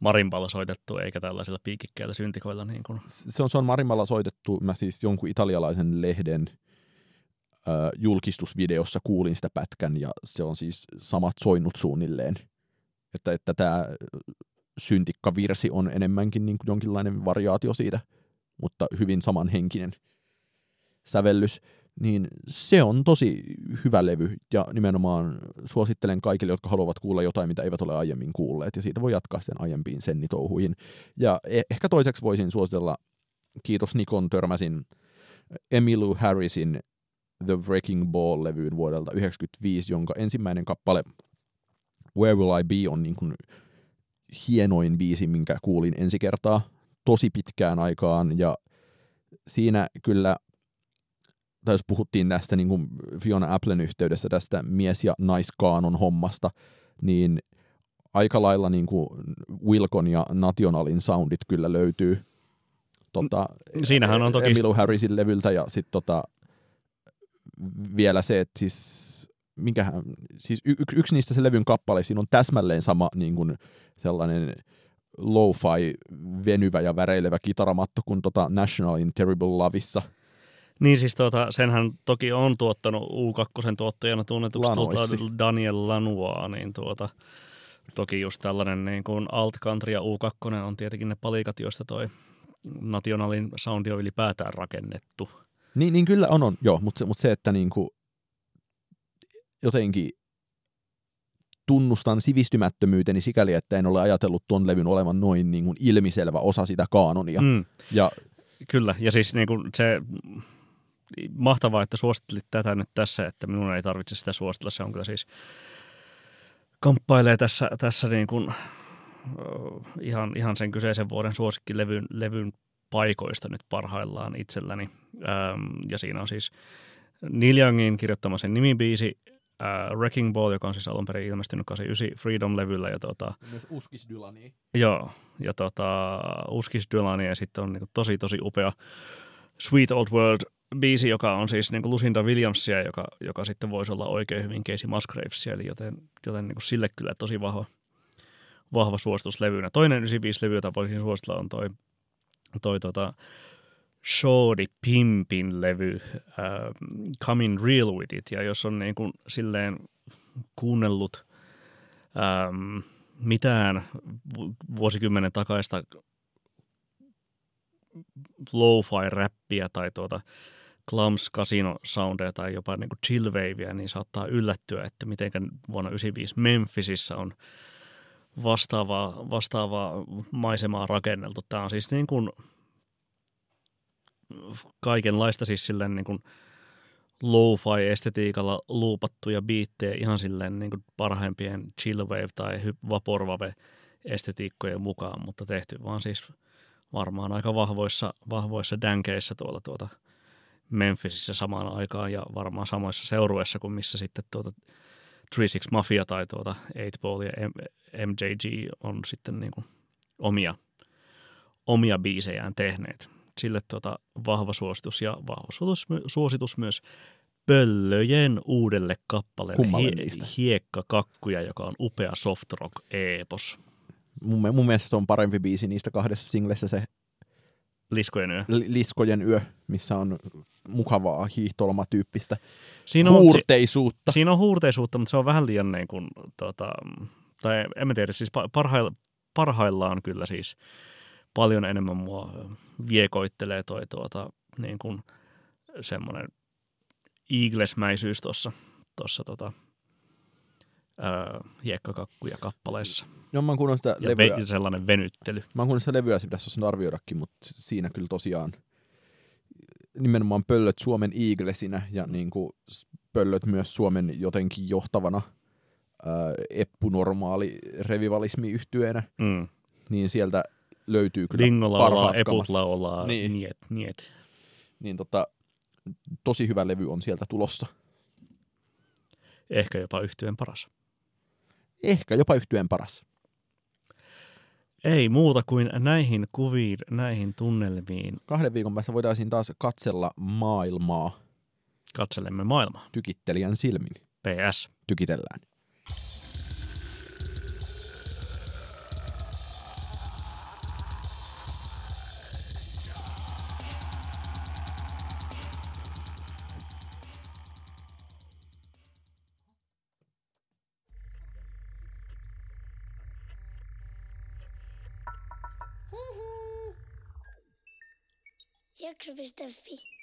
marimballa soitettu, eikä tällaisilla piikikkäillä syntikoilla. Niin kuin. Se, on, se on marimballa soitettu. Mä siis jonkun italialaisen lehden äh, julkistusvideossa kuulin sitä pätkän, ja se on siis samat soinnut suunnilleen. Että, että tämä syntikkavirsi on enemmänkin niin kuin jonkinlainen variaatio siitä, mutta hyvin samanhenkinen sävellys, niin se on tosi hyvä levy, ja nimenomaan suosittelen kaikille, jotka haluavat kuulla jotain, mitä eivät ole aiemmin kuulleet, ja siitä voi jatkaa sen aiempiin sennitouhuihin. Ja ehkä toiseksi voisin suositella, kiitos Nikon törmäsin, Emmylou Harrisin The Wrecking Ball-levyyn vuodelta yhdeksänkymmentäviisi, jonka ensimmäinen kappale Where Will I Be on niin kuin hienoin biisi, minkä kuulin ensi kertaa tosi pitkään aikaan, ja siinä kyllä, tai jos puhuttiin tästä niin kuin Fiona Applen yhteydessä tästä mies- ja naiskaanon hommasta, niin aika lailla niin kuin Wilcon ja Nationalin soundit kyllä löytyy tota, siinähän on toki Emmylou Harrisin levyltä, ja sitten tota, vielä se, että siis minkähän, siis y- yksi, yksi niistä se levyn kappale, siinä on täsmälleen sama niin kuin sellainen lo-fi venyvä ja väreilevä kitaramatto kuin tota Nationalin Terrible Loveissa. Niin siis tota, senhän toki on tuottanut U kakkosen tuottajana tunnetuksi tuota Daniel Lanois, niin tuota, toki just tällainen niin kuin alt country ja U kaksi on tietenkin ne palikat, joista toi Nationalin soundi on ylipäätään rakennettu. Niin, niin kyllä on, on joo, mutta se, mut se, että niin kuin jotenkin tunnustan sivistymättömyyteni sikäli, että en ole ajatellut tuon levyn olevan noin niin kuin ilmiselvä osa sitä kaanonia. Mm. Ja kyllä, ja siis niin kuin se mahtavaa, että suosittelit tätä nyt tässä, että minun ei tarvitse sitä suositella. Se on kyllä siis, kamppailee tässä, tässä niin kuin, ihan, ihan sen kyseisen vuoden suosikkilevyn levyn paikoista nyt parhaillaan itselläni. Ja siinä on siis Neil Youngin kirjoittama sen nimibiisi, ää, Wrecking Ball, joka on siis alun perin ilmestynyt kahdeksankymmentäyhdeksän Freedom-levyllä. Ja tota, myös Uskis Dylania. Joo, ja tota, Uskis Dylania, ja sitten on niinku tosi, tosi upea Sweet Old World-biisi, joka on siis niinku Lucinda Williamsia, joka, joka sitten voisi olla oikein hyvin Casey Musgravesia, eli joten, joten niinku sille kyllä tosi vahva, vahva suositus levynä. Toinen yhdeksänkymmentäviisi-levy, jota voisin suositella, on toi, toi tota, Shorty Pimpin levy uh, Coming Real With It, ja jos on niin kuin silleen kuunnellut um, mitään vuosikymmenen takaista lo-fi-räppiä tai tuota clumps casino soundeja tai jopa niinku chillwaveja, niin saattaa yllättyä, että miten vuonna yhdeksänkymmentäviisi Memphisissä on vastaavaa, vastaavaa maisemaa rakenneltu. Tämä on siis niin kuin kaikenlaista siis silleen niin kuin lo-fi-estetiikalla luupattuja biittejä ihan silleen niin kuin parhaimpien chillwave tai vaporwave-estetiikkojen mukaan, mutta tehty vaan siis varmaan aika vahvoissa, vahvoissa dänkeissä tuolla tuota Memphisissä samaan aikaan ja varmaan samoissa seurueissa kuin missä sitten tuota kolmekymmentäkuusi Mafia tai tuota eight ball ja M J G on sitten niin kuin omia, omia biisejään tehneet. Sille tuota vahva suositus ja vahva suositus myös Pöllöjen uudelle kappaleelle Hie- Hiekkakakkuja, joka on upea soft rock -eepos. Mun, mun mielestä se on parempi biisi niistä kahdessa singlestä se Liskojen yö. L- Liskojen yö, missä on mukavaa hiihtolomatyyppistä siinä on, huurteisuutta. Si- siinä on huurteisuutta, mutta se on vähän liian niin kuin, tota, tai en tiedä, siis parhailla, parhaillaan kyllä siis paljon enemmän mua viekoittelee toi tuota, niin kuin semmoinen eaglesmäisyys tuossa tuossa tota, Hiekkakakkuja kappaleessa. No mä oon kuunnellut sitä ja levyä. Ja sellainen venyttely. Mä oon kuunnellut sitä levyä, se pitäisi osata arvioidakin, mutta siinä kyllä tosiaan nimenomaan Pöllöt Suomen eaglesinä ja niin kuin Pöllöt myös Suomen jotenkin johtavana ää, eppunormaali revivalismiyhtyeenä, mm. niin sieltä löytyy kyllä Lingola parhaat kamat. Eput laulaa, niin. niet, niet. Niin tota, tosi hyvä levy on sieltä tulossa. Ehkä jopa yhtyeen paras. Ehkä jopa yhtyeen paras. Ei muuta kuin näihin kuviin, näihin tunnelmiin. Kahden viikon päästä voitaisiin taas katsella maailmaa. Katselemme maailmaa. Tykittelijän silmin. P S. Tykitellään. Jakso piste fi